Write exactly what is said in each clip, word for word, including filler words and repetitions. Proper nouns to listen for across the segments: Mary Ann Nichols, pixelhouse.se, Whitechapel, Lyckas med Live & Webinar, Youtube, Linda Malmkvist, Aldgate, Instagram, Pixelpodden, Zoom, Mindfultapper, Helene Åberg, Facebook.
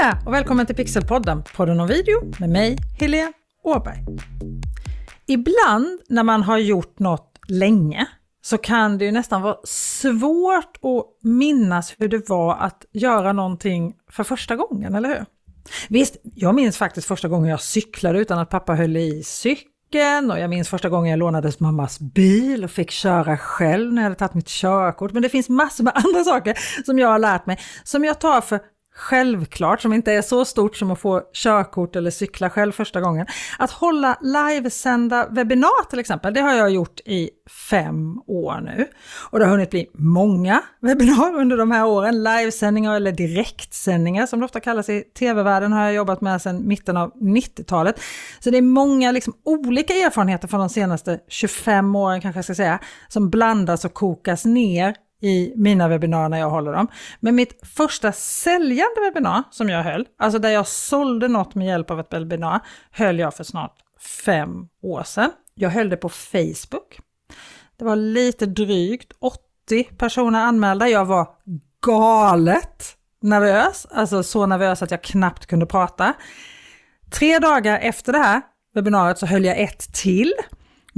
Hej där och välkommen till Pixelpodden, podden och video med mig, Helene Åberg. Ibland när man har gjort något länge så kan det ju nästan vara svårt att minnas hur det var att göra någonting för första gången, eller hur? Visst, jag minns faktiskt första gången jag cyklade utan att pappa höll i cykeln, och jag minns första gången jag lånade mammas bil och fick köra själv när jag hade tagit mitt körkort. Men det finns massor med andra saker som jag har lärt mig, som jag tar för självklart, som inte är så stort som att få körkort eller cykla själv första gången. Att hålla livesända webinar till exempel, det har jag gjort i fem år nu. Och det har hunnit bli många webinar under de här åren. Livesändningar eller direktsändningar som det ofta kallas i tv-världen har jag jobbat med sedan mitten av nittiotalet. Så det är många liksom olika erfarenheter från de senaste tjugofem åren, kanske jag ska säga, som blandas och kokas ner i mina webbinarier när jag håller dem. Men mitt första säljande webbinar som jag höll, alltså där jag sålde något med hjälp av ett webbinar, höll jag för snart fem år sedan. Jag höll det på Facebook. Det var lite drygt åttio personer anmälda. Jag var galet nervös, alltså så nervös att jag knappt kunde prata. Tre dagar efter det här webbinariet så höll jag ett till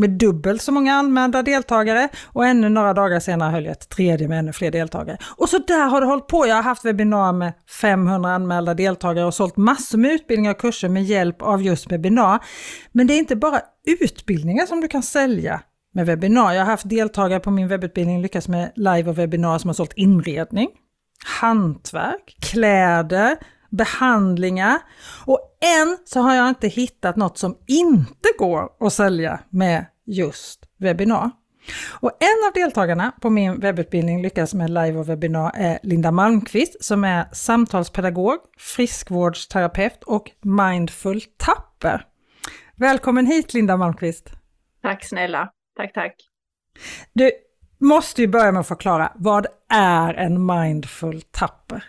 med dubbelt så många anmälda deltagare, och ännu några dagar senare höll jag ett tredje med ännu fler deltagare. Och så där har det hållit på. Jag har haft webbinar med femhundra anmälda deltagare och sålt massor med utbildningar och kurser med hjälp av just webbinar. Men det är inte bara utbildningar som du kan sälja med webbinar. Jag har haft deltagare på min webbutbildning Lyckas med Live och Webinar som har sålt inredning, hantverk, kläder, behandlingar, och än så har jag inte hittat något som inte går att sälja med just webbinar. Och en av deltagarna på min webbutbildning Lyckas med Live och Webinar är Linda Malmkvist, som är samtalspedagog, friskvårdsterapeut och mindfultapper. Välkommen hit, Linda Malmkvist. Tack snälla, tack tack. Du måste ju börja med att förklara, vad är en mindfultapper?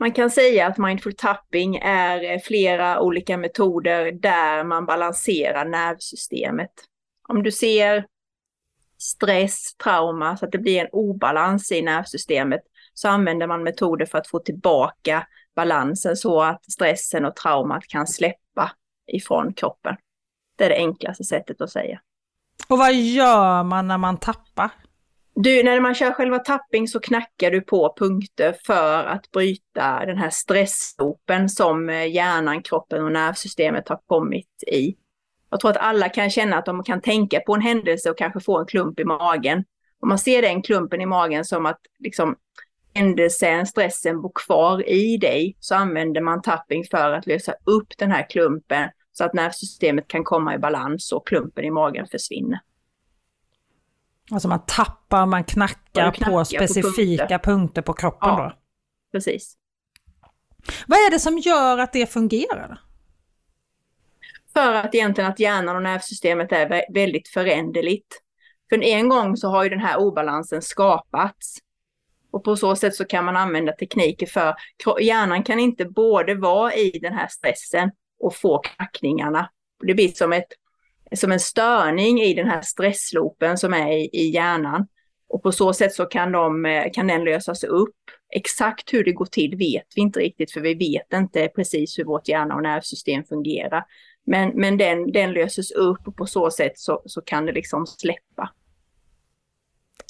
Man kan säga att mindful tapping är flera olika metoder där man balanserar nervsystemet. Om du ser stress, trauma, så att det blir en obalans i nervsystemet, så använder man metoder för att få tillbaka balansen så att stressen och traumat kan släppa ifrån kroppen. Det är det enklaste sättet att säga. Och vad gör man när man tappar? Du, när man kör själva tapping så knackar du på punkter för att bryta den här stresshopen som hjärnan, kroppen och nervsystemet har kommit i. Jag tror att alla kan känna att de kan tänka på en händelse och kanske få en klump i magen. Om man ser den klumpen i magen som att liksom, händelsen, stressen bor kvar i dig, så använder man tapping för att lösa upp den här klumpen så att nervsystemet kan komma i balans och klumpen i magen försvinner. Alltså man tappar, man knackar, knackar på specifika på punkter. punkter på kroppen, ja, då? Precis. Vad är det som gör att det fungerar? För att egentligen att hjärnan och nervsystemet är väldigt föränderligt. För en gång så har ju den här obalansen skapats. Och på så sätt så kan man använda tekniker för hjärnan kan inte både vara i den här stressen och få knackningarna. Det blir som ett som en störning i den här stresslopen som är i, i hjärnan. Och på så sätt så kan, de, kan den lösas upp. Exakt hur det går till vet vi inte riktigt, för vi vet inte precis hur vårt hjärna och nervsystem fungerar. Men, men den, den löses upp, och på så sätt så, så kan det liksom släppa.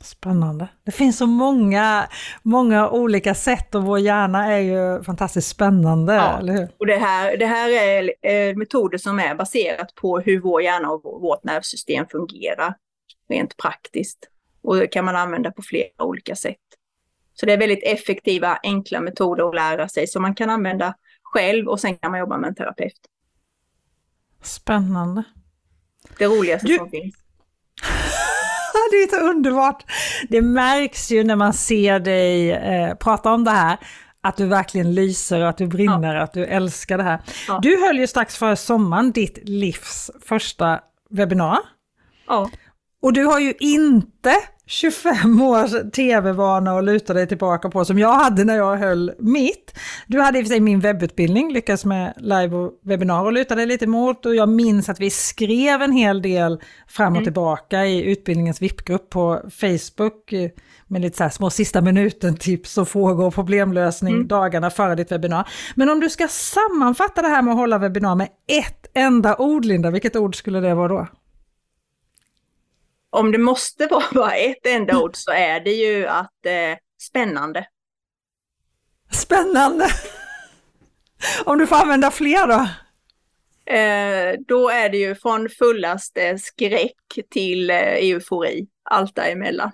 Spännande. Det finns så många, många olika sätt, och vår hjärna är ju fantastiskt spännande, ja, eller hur? Och det här, det här är eh, metoder som är baserat på hur vår hjärna och vårt nervsystem fungerar rent praktiskt. Och det kan man använda på flera olika sätt. Så det är väldigt effektiva, enkla metoder att lära sig som man kan använda själv, och sen kan man jobba med en terapeut. Spännande. Det roligaste du... som finns. Det är så underbart. Det märks ju när man ser dig eh, prata om det här, att du verkligen lyser, att du brinner, ja, att du älskar det här. Ja. Du höll ju strax före sommaren ditt livs första webbinar. Ja. Och du har ju inte tjugofem års tv-vana och luta dig tillbaka på som jag hade när jag höll mitt. Du hade i och för sig min webbutbildning Lyckas med Live och Webinar och luta dig lite mot, och jag minns att vi skrev en hel del fram och mm. tillbaka i utbildningens V I P-grupp på Facebook med lite så här små sista minuten tips och frågor och problemlösning mm. dagarna före ditt webbinar. Men om du ska sammanfatta det här med att hålla webbinar med ett enda ord, Linda, vilket ord skulle det vara då? Om det måste vara bara ett enda ord så är det ju att eh, spännande. Spännande! Om du får använda fler då? Eh, då är det ju från fullaste skräck till eh, eufori. Allt däremellan.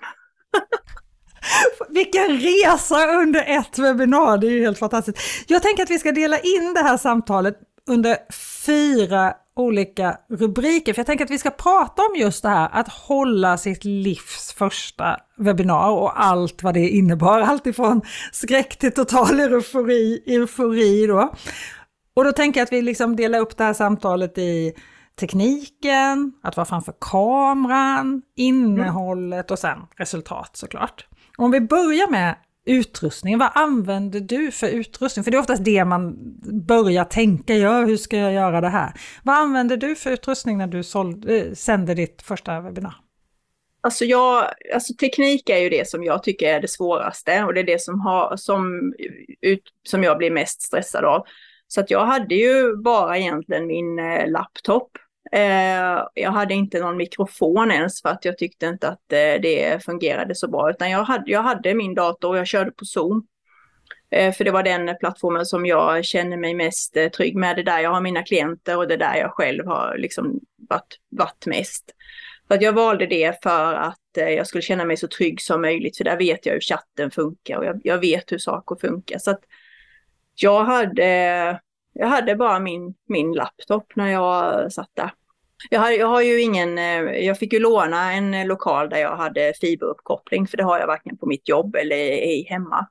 Vilken resa under ett webbinar, det är ju helt fantastiskt. Jag tänker att vi ska dela in det här samtalet under fyra olika rubriker. För jag tänker att vi ska prata om just det här att hålla sitt livs första webbinar och allt vad det innebar. Allt ifrån skräck till total eufori, eufori då. Och då tänker jag att vi liksom delar upp det här samtalet i tekniken, att vara framför kameran, innehållet och sen resultat såklart. Om vi börjar med utrustning, vad använder du för utrustning? För det är oftast det man börjar tänka, ja, hur ska jag göra det här? Vad använder du för utrustning när du sålde, sände ditt första webbinar? Alltså, jag, alltså teknik är ju det som jag tycker är det svåraste och det är det som, har, som, ut, som jag blir mest stressad av. Så att jag hade ju bara egentligen min eh, laptop. Eh, jag hade inte någon mikrofon ens för att jag tyckte inte att eh, det fungerade så bra. Utan jag hade, jag hade min dator och jag körde på Zoom. Eh, för det var den plattformen som jag känner mig mest eh, trygg med. Det där jag har mina klienter och det där jag själv har liksom varit, varit mest. Så att jag valde det för att eh, jag skulle känna mig så trygg som möjligt. För där vet jag hur chatten funkar och jag, jag vet hur saker funkar. Så att Jag hade, jag hade bara min, min laptop när jag satt där. Jag, har, jag, har ju ingen, jag fick ju låna en lokal där jag hade fiberuppkoppling. För det har jag varken på mitt jobb eller i hemma.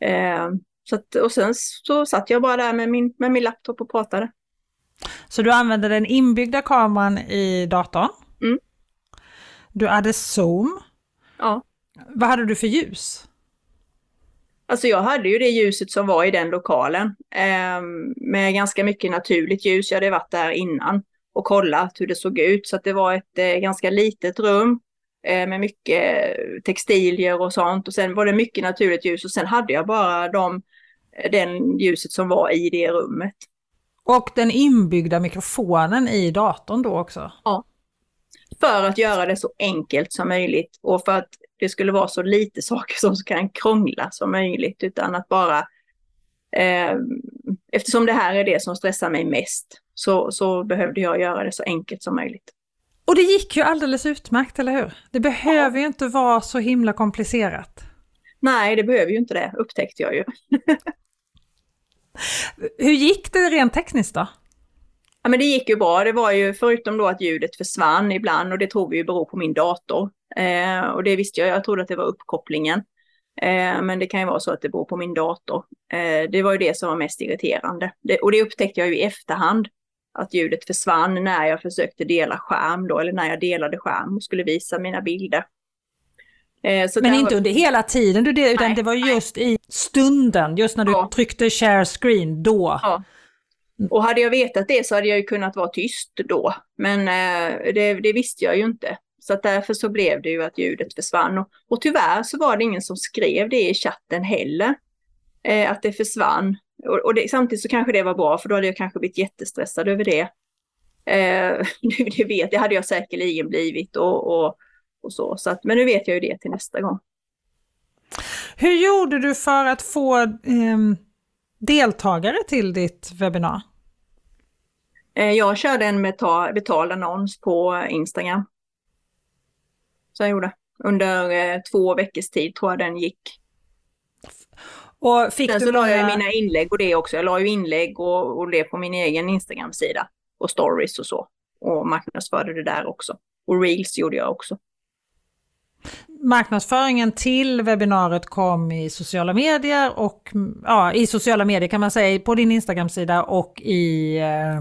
Eh, så att, och sen så satt jag bara där med min, med min laptop och pratade. Så du använde den inbyggda kameran i datorn? Mm. Du hade Zoom? Ja. Vad hade du för ljus? Alltså jag hade ju det ljuset som var i den lokalen eh, med ganska mycket naturligt ljus. Jag hade varit där innan och kollat hur det såg ut. Så att det var ett eh, ganska litet rum eh, med mycket textilier och sånt. Och sen var det mycket naturligt ljus och sen hade jag bara de, den ljuset som var i det rummet. Och den inbyggda mikrofonen i datorn då också? Ja, för att göra det så enkelt som möjligt och för att det skulle vara så lite saker som kan krångla som möjligt utan att bara, eh, eftersom det här är det som stressar mig mest så, så behövde jag göra det så enkelt som möjligt. Och det gick ju alldeles utmärkt, eller hur? Det behöver ja. ju inte vara så himla komplicerat. Nej, det behöver ju inte det, upptäckte jag ju. Hur gick det rent tekniskt då? Ja, men det gick ju bra, det var ju förutom då att ljudet försvann ibland och det tror vi ju beror på min dator. Eh, och det visste jag, jag trodde att det var uppkopplingen. Eh, men det kan ju vara så att det beror på min dator. Eh, det var ju det som var mest irriterande. Det, och det upptäckte jag ju i efterhand. Att ljudet försvann när jag försökte dela skärm då. Eller när jag delade skärm och skulle visa mina bilder. Eh, så men inte var... under hela tiden, du del... utan nej, det var just nej. i stunden. Just när du ja. tryckte share screen då. Ja. Och hade jag vetat det så hade jag ju kunnat vara tyst då. Men eh, det, det visste jag ju inte. Så att därför så blev det ju att ljudet försvann. Och, och tyvärr så var det ingen som skrev det i chatten heller. Eh, att det försvann. Och, och det, samtidigt så kanske det var bra. För då hade jag kanske blivit jättestressad över det. Eh, nu, det, vet, det hade jag säkerligen blivit. Och, och, och så. Så att, men nu vet jag ju det till nästa gång. Hur gjorde du för att få eh, deltagare till ditt webbinar? Eh, jag körde en betal, betald annons på Instagram. Så jag gjorde. Under eh, två veckors tid tror jag den gick. Och fick Sen du så många... la jag mina inlägg och det också. Jag la ju inlägg och, och det på min egen Instagram-sida. Och stories och så. Och marknadsförde det där också. Och reels gjorde jag också. Marknadsföringen till webbinariet kom i sociala medier. Och ja, i sociala medier kan man säga. På din Instagram-sida och i eh,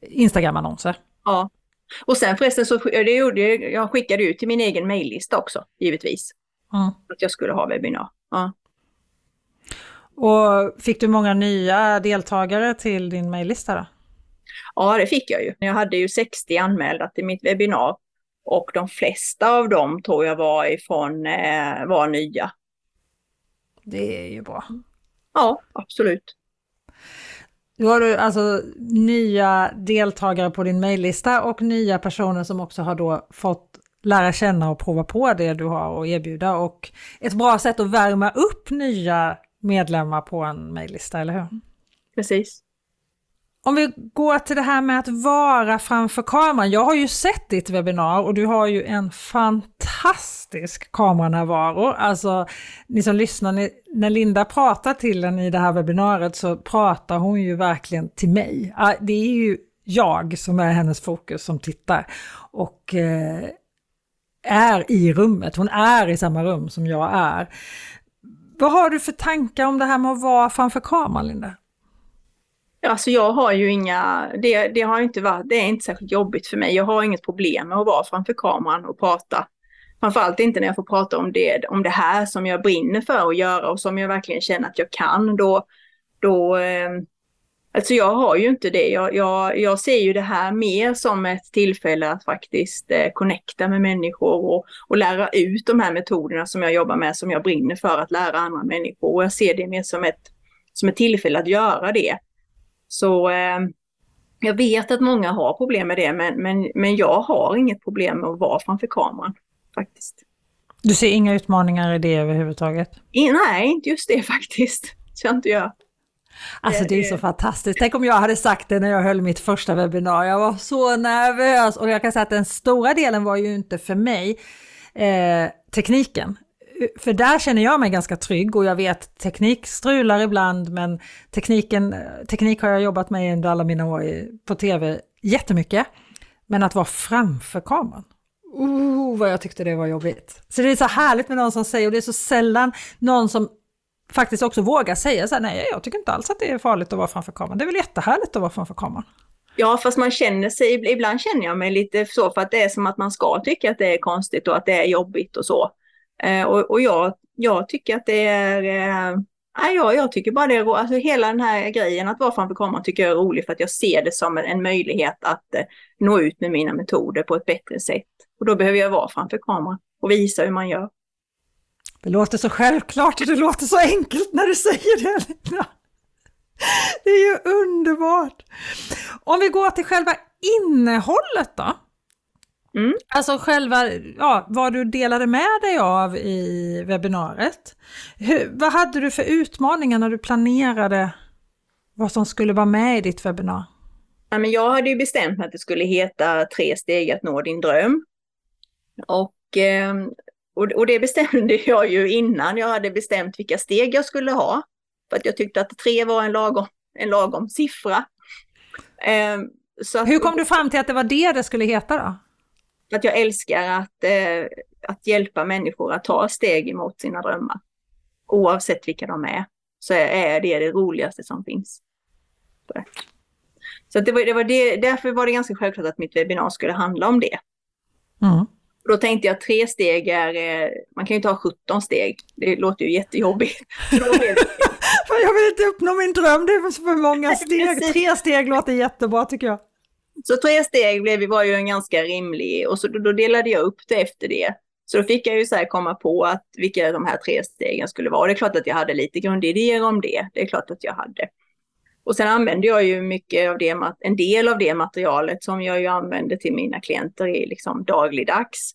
Instagram-annonser. Ja. Och sen förresten så det gjorde jag, jag skickade ut till min egen mejllista också, givetvis. Mm. Att jag skulle ha webbinar. Ja. Och fick du många nya deltagare till din mejllista då? Ja, det fick jag ju. Jag hade ju sextio anmälda till mitt webbinar. Och de flesta av dem tror jag var, ifrån, eh, var nya. Det är ju bra. Ja, absolut. Då har du alltså nya deltagare på din mejllista och nya personer som också har då fått lära känna och prova på det du har att erbjuda. Och ett bra sätt att värma upp nya medlemmar på en mejllista, eller hur? Precis. Om vi går till det här med att vara framför kameran. Jag har ju sett ditt webbinar och du har ju en fantastisk kameranärvaro. Alltså, ni som lyssnar, ni, när Linda pratar till en i det här webbinariet så pratar hon ju verkligen till mig. Det är ju jag som är hennes fokus som tittar och eh, är i rummet. Hon är i samma rum som jag är. Vad har du för tankar om det här med att vara framför kameran, Linda? Alltså jag har ju inga, det, det har inte varit, det är inte särskilt jobbigt för mig. Jag har inget problem med att vara framför kameran och prata. Framförallt inte när jag får prata om det, om det här som jag brinner för att göra och som jag verkligen känner att jag kan. Då, då, alltså jag har ju inte det. Jag, jag, jag ser ju det här mer som ett tillfälle att faktiskt connecta med människor och, och lära ut de här metoderna som jag jobbar med, som jag brinner för att lära andra människor. Och jag ser det mer som ett, som ett tillfälle att göra det. Så eh, jag vet att många har problem med det, men, men, men jag har inget problem med att vara framför kameran faktiskt. Du ser inga utmaningar i det överhuvudtaget? I, nej, inte just det faktiskt. Så inte jag. Alltså det är så fantastiskt. Tänk om jag hade sagt det när jag höll mitt första webbinar. Jag var så nervös och jag kan säga att den stora delen var ju inte för mig eh, tekniken. För där känner jag mig ganska trygg och jag vet teknik strular ibland, men tekniken, teknik har jag jobbat med under alla mina år på tv jättemycket. Men att vara framför kameran, oh, vad jag tyckte det var jobbigt. Så det är så härligt med någon som säger, och det är så sällan någon som faktiskt också vågar säga så här, nej jag tycker inte alls att det är farligt att vara framför kameran. Det är väl jättehärligt att vara framför kameran. Ja, fast man känner sig, ibland känner jag mig lite så, för att det är som att man ska tycka att det är konstigt och att det är jobbigt och så. Och, och jag, jag tycker att det är, eh, ja, jag tycker bara det är, alltså hela den här grejen att vara framför kameran tycker jag är rolig, för att jag ser det som en, en möjlighet att eh, nå ut med mina metoder på ett bättre sätt. Och då behöver jag vara framför kameran och visa hur man gör. Det låter så självklart och det låter så enkelt när du säger det, Lina. Det är ju underbart. Om vi går till själva innehållet då. Mm. Alltså själva, ja, vad du delade med dig av i webbinariet. Hur, vad hade du för utmaningar när du planerade vad som skulle vara med i ditt webbinar? Ja, men jag hade ju bestämt att det skulle heta tre steg att nå din dröm. Och, och, och det bestämde jag ju innan jag hade bestämt vilka steg jag skulle ha. För att jag tyckte att tre var en lagom, en lagom siffra. Så att, hur kom du fram till att det var det det skulle heta då? Att jag älskar att, eh, att hjälpa människor att ta steg emot sina drömmar. Oavsett vilka de är. Så är det det roligaste som finns. Så det var, det var det, därför var det ganska självklart att mitt webbinar skulle handla om det. Mm. Då tänkte jag att tre steg är... Eh, man kan ju inte ha sjutton steg. Det låter ju jättejobbigt. Jag vill inte uppnå min dröm. Det är för många steg. Tre steg låter jättebra tycker jag. Så tre steg blev vi var ju en ganska rimlig, och så då delade jag upp det efter det. Så då fick jag ju så här komma på att vilka de här tre stegen skulle vara. Och det är klart att jag hade lite grundidéer om det. Det är klart att jag hade. Och sen använde jag ju mycket av det, en del av det materialet som jag ju använde till mina klienter i liksom dagligdags.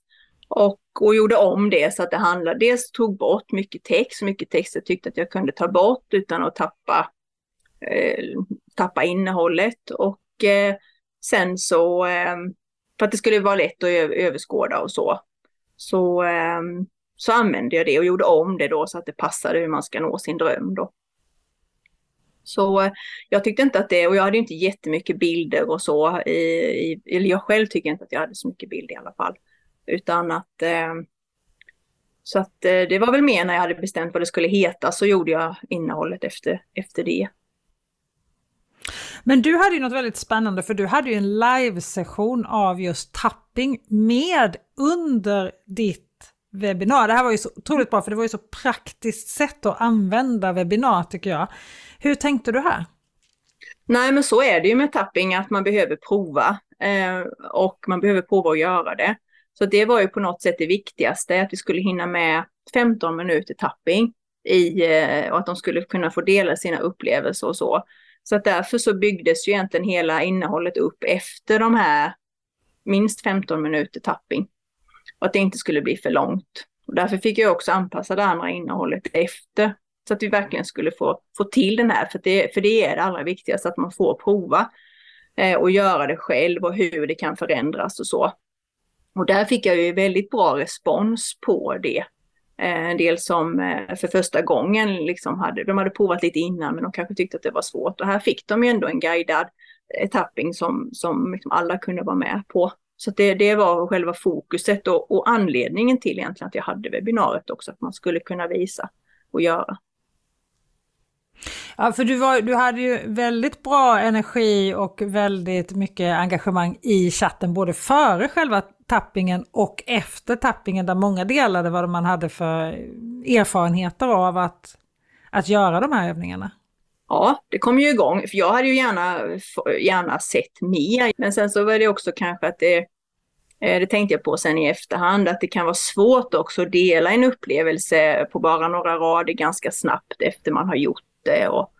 Och, och gjorde om det så att det handlade, dels tog bort mycket text, mycket text jag tyckte att jag kunde ta bort utan att tappa, eh, tappa innehållet. Och... Eh, Sen så, för att det skulle vara lätt att överskåda och så, så, så använde jag det och gjorde om det då så att det passade hur man ska nå sin dröm då. Så jag tyckte inte att det, och jag hade inte jättemycket bilder och så, i, i, eller jag själv tycker inte att jag hade så mycket bilder i alla fall. Utan att, så att det var väl mer när jag hade bestämt vad det skulle heta så gjorde jag innehållet efter, efter det. Men du hade ju något väldigt spännande, för du hade ju en live-session av just tapping med under ditt webbinar. Det här var ju så otroligt bra, för det var ju så praktiskt sätt att använda webbinar tycker jag. Hur tänkte du här? Nej, men så är det ju med tapping att man behöver prova eh, och man behöver prova att göra det. Så det var ju på något sätt det viktigaste, att vi skulle hinna med femton minuter tapping i, och att de skulle kunna få dela sina upplevelser och så. Så att därför så byggdes ju egentligen hela innehållet upp efter de här minst femton minuter tapping. Och att det inte skulle bli för långt. Och därför fick jag också anpassa det andra innehållet efter. Så att vi verkligen skulle få, få till den här. För det, för det är det allra viktigaste, att man får prova eh, och göra det själv och hur det kan förändras och så. Och där fick jag ju väldigt bra respons på det. En del som för första gången liksom hade, de hade provat lite innan, men de kanske tyckte att det var svårt. Och här fick de ju ändå en guidad tapping som, som liksom alla kunde vara med på. Så det, det var själva fokuset och, och anledningen till egentligen att jag hade webbinariet också. Att man skulle kunna visa och göra. Ja, för du, var, du hade ju väldigt bra energi och väldigt mycket engagemang i chatten, både före själva tappingen och efter tappingen, där många delade vad man hade för erfarenheter av att, att göra de här övningarna. Ja, det kom ju igång, för jag hade ju gärna, gärna sett mer, men sen så var det också kanske att det, det tänkte jag på sen i efterhand, att det kan vara svårt också att dela en upplevelse på bara några rader ganska snabbt efter man har gjort det och,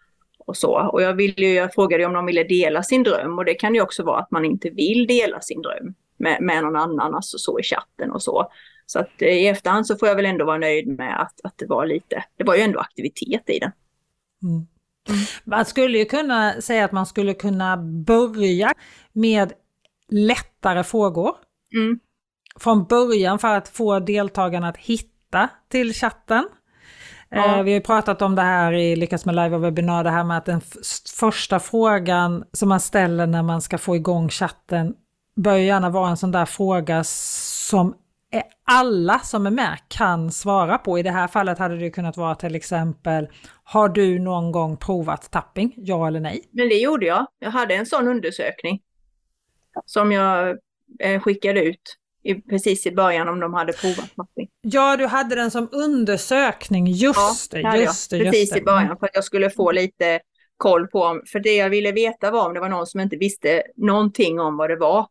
och så. Och jag, ville, jag frågade om de ville dela sin dröm, och det kan ju också vara att man inte vill dela sin dröm med, med någon annan, alltså så i chatten och så. Så att i efterhand så får jag väl ändå vara nöjd med att, att det var lite, det var ju ändå aktivitet i den. Mm. Man skulle ju kunna säga att man skulle kunna börja med lättare frågor mm. från början, för att få deltagarna att hitta till chatten. Ja. Vi har ju pratat om det här i Lyckas med Live och Webinar, det här med att den f- första frågan som man ställer när man ska få igång chatten bör gärna vara en sån där fråga som är alla som är med kan svara på. I det här fallet hade det kunnat vara till exempel: har du någon gång provat tapping? Ja eller nej? Men det gjorde jag. Jag hade en sån undersökning som jag eh, skickade ut i, precis i början, om de hade provat tapping. Ja, du hade den som undersökning. Just ja, det, just det. Precis just i början, för att jag skulle få lite koll på. Om, för det jag ville veta var om det var någon som inte visste någonting om vad det var.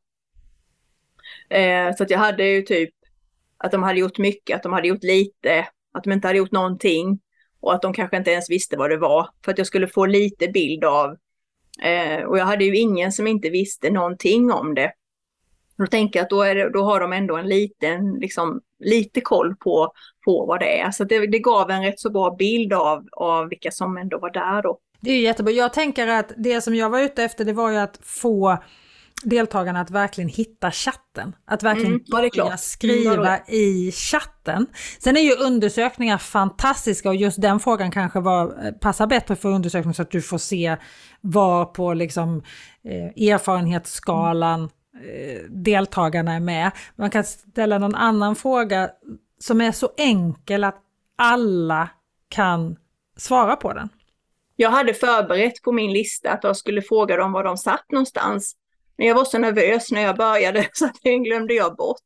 Eh, så att jag hade ju typ att de hade gjort mycket, att de hade gjort lite, att de inte hade gjort någonting, och att de kanske inte ens visste vad det var, för att jag skulle få lite bild av. Eh, och jag hade ju ingen som inte visste någonting om det. Då tänker jag att då, är det, då har de ändå en liten, liksom, lite koll på, på vad det är. Så det, det gav en rätt så bra bild av, av vilka som ändå var där då. Det är ju jättebra. Jag tänker att det som jag var ute efter, det var ju att få deltagarna att verkligen hitta chatten. Att verkligen mm, börja skriva mm, i chatten. Sen är ju undersökningar fantastiska, och just den frågan kanske var, passar bättre för undersökning, så att du får se var på liksom, eh, erfarenhetsskalan eh, deltagarna är med. Man kan ställa någon annan fråga som är så enkel att alla kan svara på den. Jag hade förberett på min lista att jag skulle fråga dem var de satt någonstans. Men jag var så nervös när jag började så att den glömde jag bort.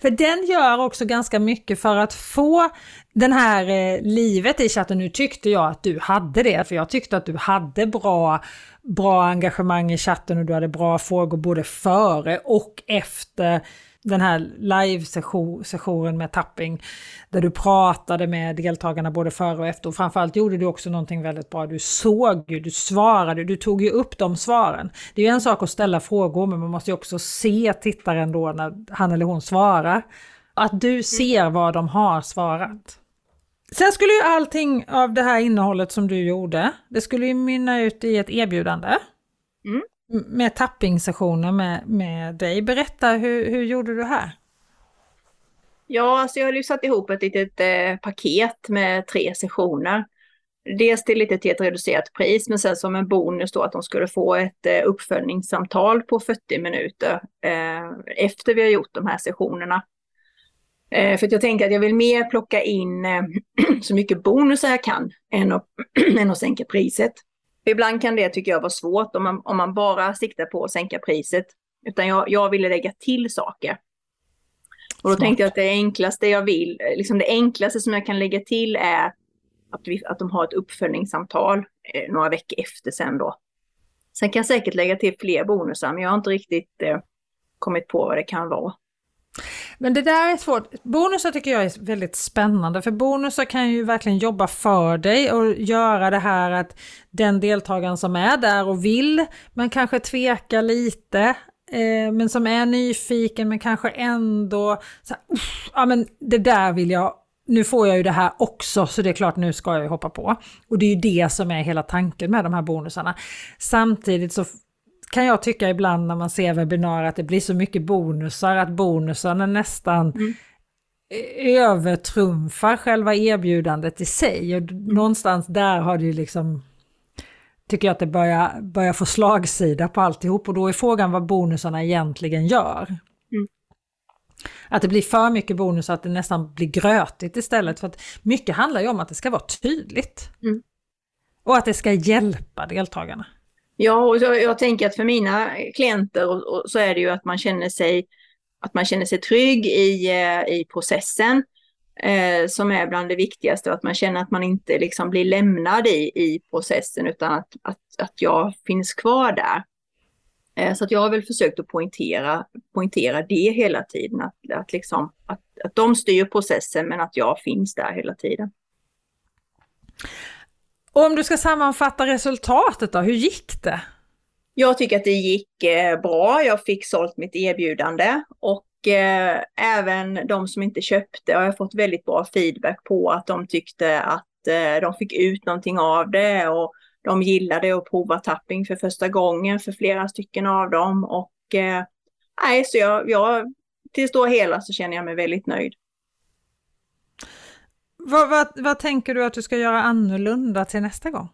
För den gör också ganska mycket för att få den här eh, livet i chatten. Nu tyckte jag att du hade det, för jag tyckte att du hade bra, bra engagemang i chatten, och du hade bra frågor både före och efter den här live-sessionen med tapping, där du pratade med deltagarna både före och efter. Och framförallt gjorde du också någonting väldigt bra. Du såg ju, du svarade, du tog ju upp de svaren. Det är ju en sak att ställa frågor, men man måste ju också se tittaren då när han eller hon svarar. Att du ser vad de har svarat. Sen skulle ju allting av det här innehållet som du gjorde, det skulle ju mynna ut i ett erbjudande. Mm. Med tapping-sessioner med, med dig. Berätta, hur, hur gjorde du här? Ja, alltså jag har ju satt ihop ett litet eh, paket med tre sessioner. Dels till lite till ett reducerat pris, men sen som en bonus då att de skulle få ett eh, uppföljningssamtal på fyrtio minuter eh, efter vi har gjort de här sessionerna. Eh, för att jag tänker att jag vill mer plocka in eh, så mycket bonus jag kan än att, än att sänka priset. Ibland kan det, tycker jag, vara svårt om man, om man bara siktar på att sänka priset. Utan jag, jag ville lägga till saker. Och då Smart. tänkte jag att det enklaste jag vill, liksom det enklaste som jag kan lägga till är att, vi, att de har ett uppföljningssamtal eh, några veckor efter sen då. Sen kan jag säkert lägga till fler bonusar, men jag har inte riktigt eh, kommit på vad det kan vara. Men det där är svårt. Bonusar tycker jag är väldigt spännande, för bonusar kan ju verkligen jobba för dig och göra det här att den deltagaren som är där och vill, man kanske tvekar lite, eh, men som är nyfiken men kanske ändå så här, uff, ja men det där vill jag, nu får jag ju det här också, så det är klart nu ska jag ju hoppa på. Och det är ju det som är hela tanken med de här bonusarna. Samtidigt så kan jag tycka ibland när man ser webbinar att det blir så mycket bonusar att bonusarna nästan mm. övertrumfar själva erbjudandet i sig. Och mm. någonstans där har det ju liksom, tycker jag att det börjar, börjar få slagsida på alltihop, och då är frågan vad bonusarna egentligen gör. Att det blir för mycket bonus, att det nästan blir grötigt istället. För att mycket handlar ju om att det ska vara tydligt. Mm. Och att det ska hjälpa deltagarna. Ja, och jag, jag tänker att för mina klienter och, och så är det ju att man känner sig, att man känner sig trygg i, i processen. Eh, som är bland det viktigaste. Att man känner att man inte liksom blir lämnad i, i processen, utan att, att, att jag finns kvar där. Så att jag har väl försökt att poängtera, poängtera det hela tiden. Att, att, liksom, att, att de styr processen, men att jag finns där hela tiden. Och om du ska sammanfatta resultatet då, hur gick det? Jag tycker att det gick eh, bra. Jag fick sålt mitt erbjudande. Och eh, även de som inte köpte har jag fått väldigt bra feedback på. Att de tyckte att eh, de fick ut någonting av det. Och de gillade att prova tapping för första gången för flera stycken av dem. Och eh, nej, så jag, jag till stora hela så känner jag mig väldigt nöjd. Vad, vad, vad tänker du att du ska göra annorlunda till nästa gång?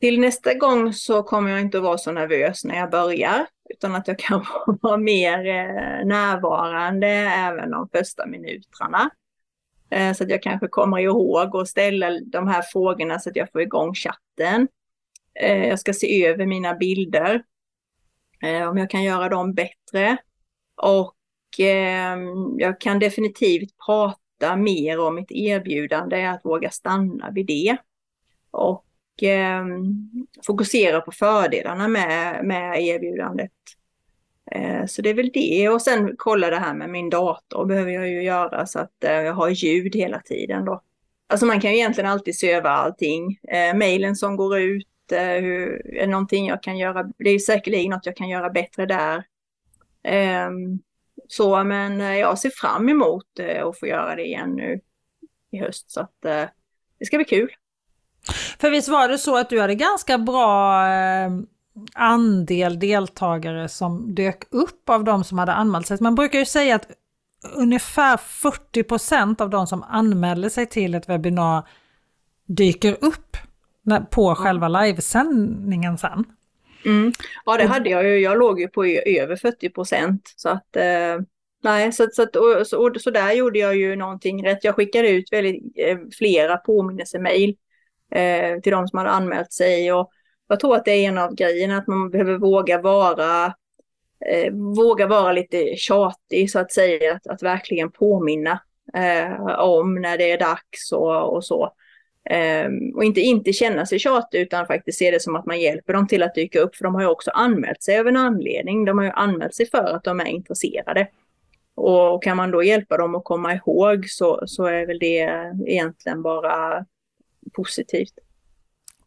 Till nästa gång så kommer jag inte att vara så nervös när jag börjar. Utan att jag kan vara mer eh, närvarande även de första minutrarna. Eh, så att jag kanske kommer ihåg att ställa de här frågorna så att jag får igång chatten. Jag ska se över mina bilder, om jag kan göra dem bättre, och jag kan definitivt prata mer om mitt erbjudande, att våga stanna vid det och fokusera på fördelarna med, med erbjudandet. Så det är väl det, och sen kolla det här med min dator behöver jag ju göra så att jag har ljud hela tiden då. Alltså man kan ju egentligen alltid se över allting, mejlen som går ut. Hur, är någonting jag kan göra, det är säkerligen något jag kan göra bättre där. Um, så men jag ser fram emot uh, att få göra det igen nu i höst, så att uh, det ska bli kul. För visst var det så att du hade ganska bra uh, andel deltagare som dök upp av de som hade anmält sig. Man brukar ju säga att ungefär fyrtio procent av de som anmäler sig till ett webbinar dyker upp på själva livesändningen sen. Mm. Ja, det hade jag ju. Jag låg ju på över fyrtio procent. Så att, eh, nej, så, så, att, och, så, och, så där gjorde jag ju någonting rätt. Jag skickade ut väldigt, eh, flera påminnelsemejl eh, till de som hade anmält sig. Och jag tror att det är en av grejerna, att man behöver våga vara, eh, våga vara lite tjatig så att säga. Att, att verkligen påminna eh, om när det är dags och, och så. Um, och inte, inte känna sig tjatig, utan faktiskt se det som att man hjälper dem till att dyka upp, för de har ju också anmält sig av en anledning, de har ju anmält sig för att de är intresserade, och, och kan man då hjälpa dem att komma ihåg så, så är väl det egentligen bara positivt.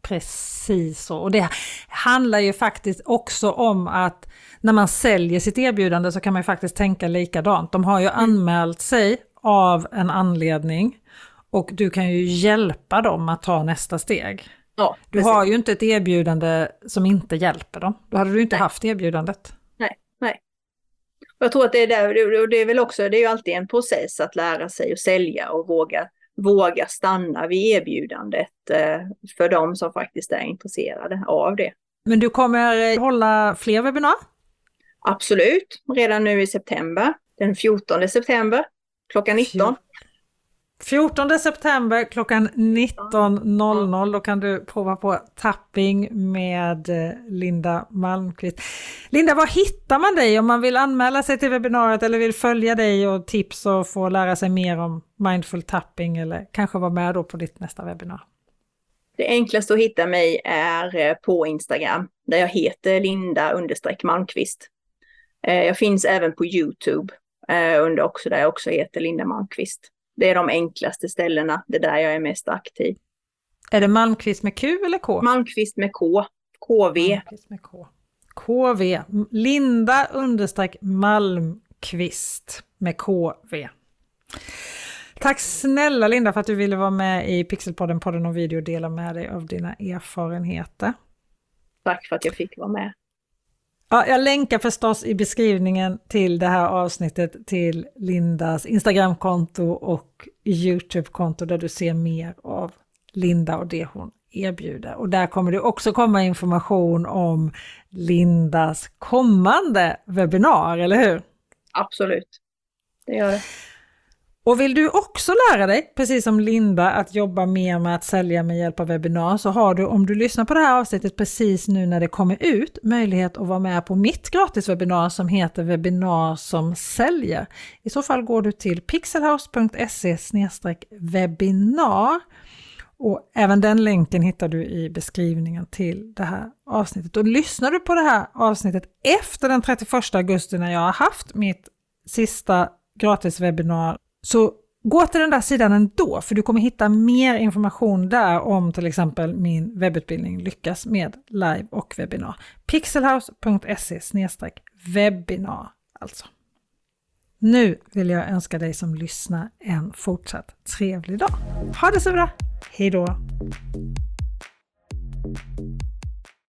Precis så, och det handlar ju faktiskt också om att när man säljer sitt erbjudande så kan man ju faktiskt tänka likadant, de har ju anmält sig av en anledning. Och du kan ju hjälpa dem att ta nästa steg. Ja, du har ju inte ett erbjudande som inte hjälper dem. Då hade du inte nej. haft erbjudandet. Nej, nej. Jag tror att det är där, och det är väl också, det är ju alltid en process att lära sig att sälja och våga, våga stanna vid erbjudandet för de som faktiskt är intresserade av det. Men du kommer hålla fler webbinar? Absolut, redan nu i september. Den fjortonde september klockan nitton. fjortonde september klockan nitton noll noll, då kan du prova på tapping med Linda Malmkvist. Linda, var hittar man dig om man vill anmäla sig till webbinariet eller vill följa dig och tips och få lära sig mer om mindful tapping eller kanske vara med då på ditt nästa webbinar? Det enklaste att hitta mig är på Instagram där jag heter Linda understreck Malmkvist. Jag finns även på Youtube. eh, under också där jag också heter Linda Malmkvist. Det är de enklaste ställena, det är där jag är mest aktiv. Är det Malmkvist med Q eller K? Malmkvist med K, K V. Malmkvist med K. K V, Linda understreck Malmkvist med K V. Tack snälla Linda för att du ville vara med i Pixelpodden, podden och video och dela med dig av dina erfarenheter. Tack för att jag fick vara med. Ja, jag länkar förstås i beskrivningen till det här avsnittet till Lindas Instagramkonto och Youtubekonto där du ser mer av Linda och det hon erbjuder. Och där kommer det också komma information om Lindas kommande webbinar, eller hur? Absolut, det gör det. Och vill du också lära dig, precis som Linda, att jobba mer med att sälja med hjälp av webbinar, så har du, om du lyssnar på det här avsnittet precis nu när det kommer ut, möjlighet att vara med på mitt gratiswebinar som heter Webbinar som säljer. I så fall går du till pixelhouse punkt se slash webinar. Och även den länken hittar du i beskrivningen till det här avsnittet. Och lyssnar du på det här avsnittet efter den trettioförsta augusti när jag har haft mitt sista gratiswebinar, så gå till den där sidan ändå, för du kommer hitta mer information där om till exempel min webbutbildning Lyckas med live och webbinar. pixelhouse punkt se slash webinar alltså. Nu vill jag önska dig som lyssnar en fortsatt trevlig dag. Ha det så bra! Hej då!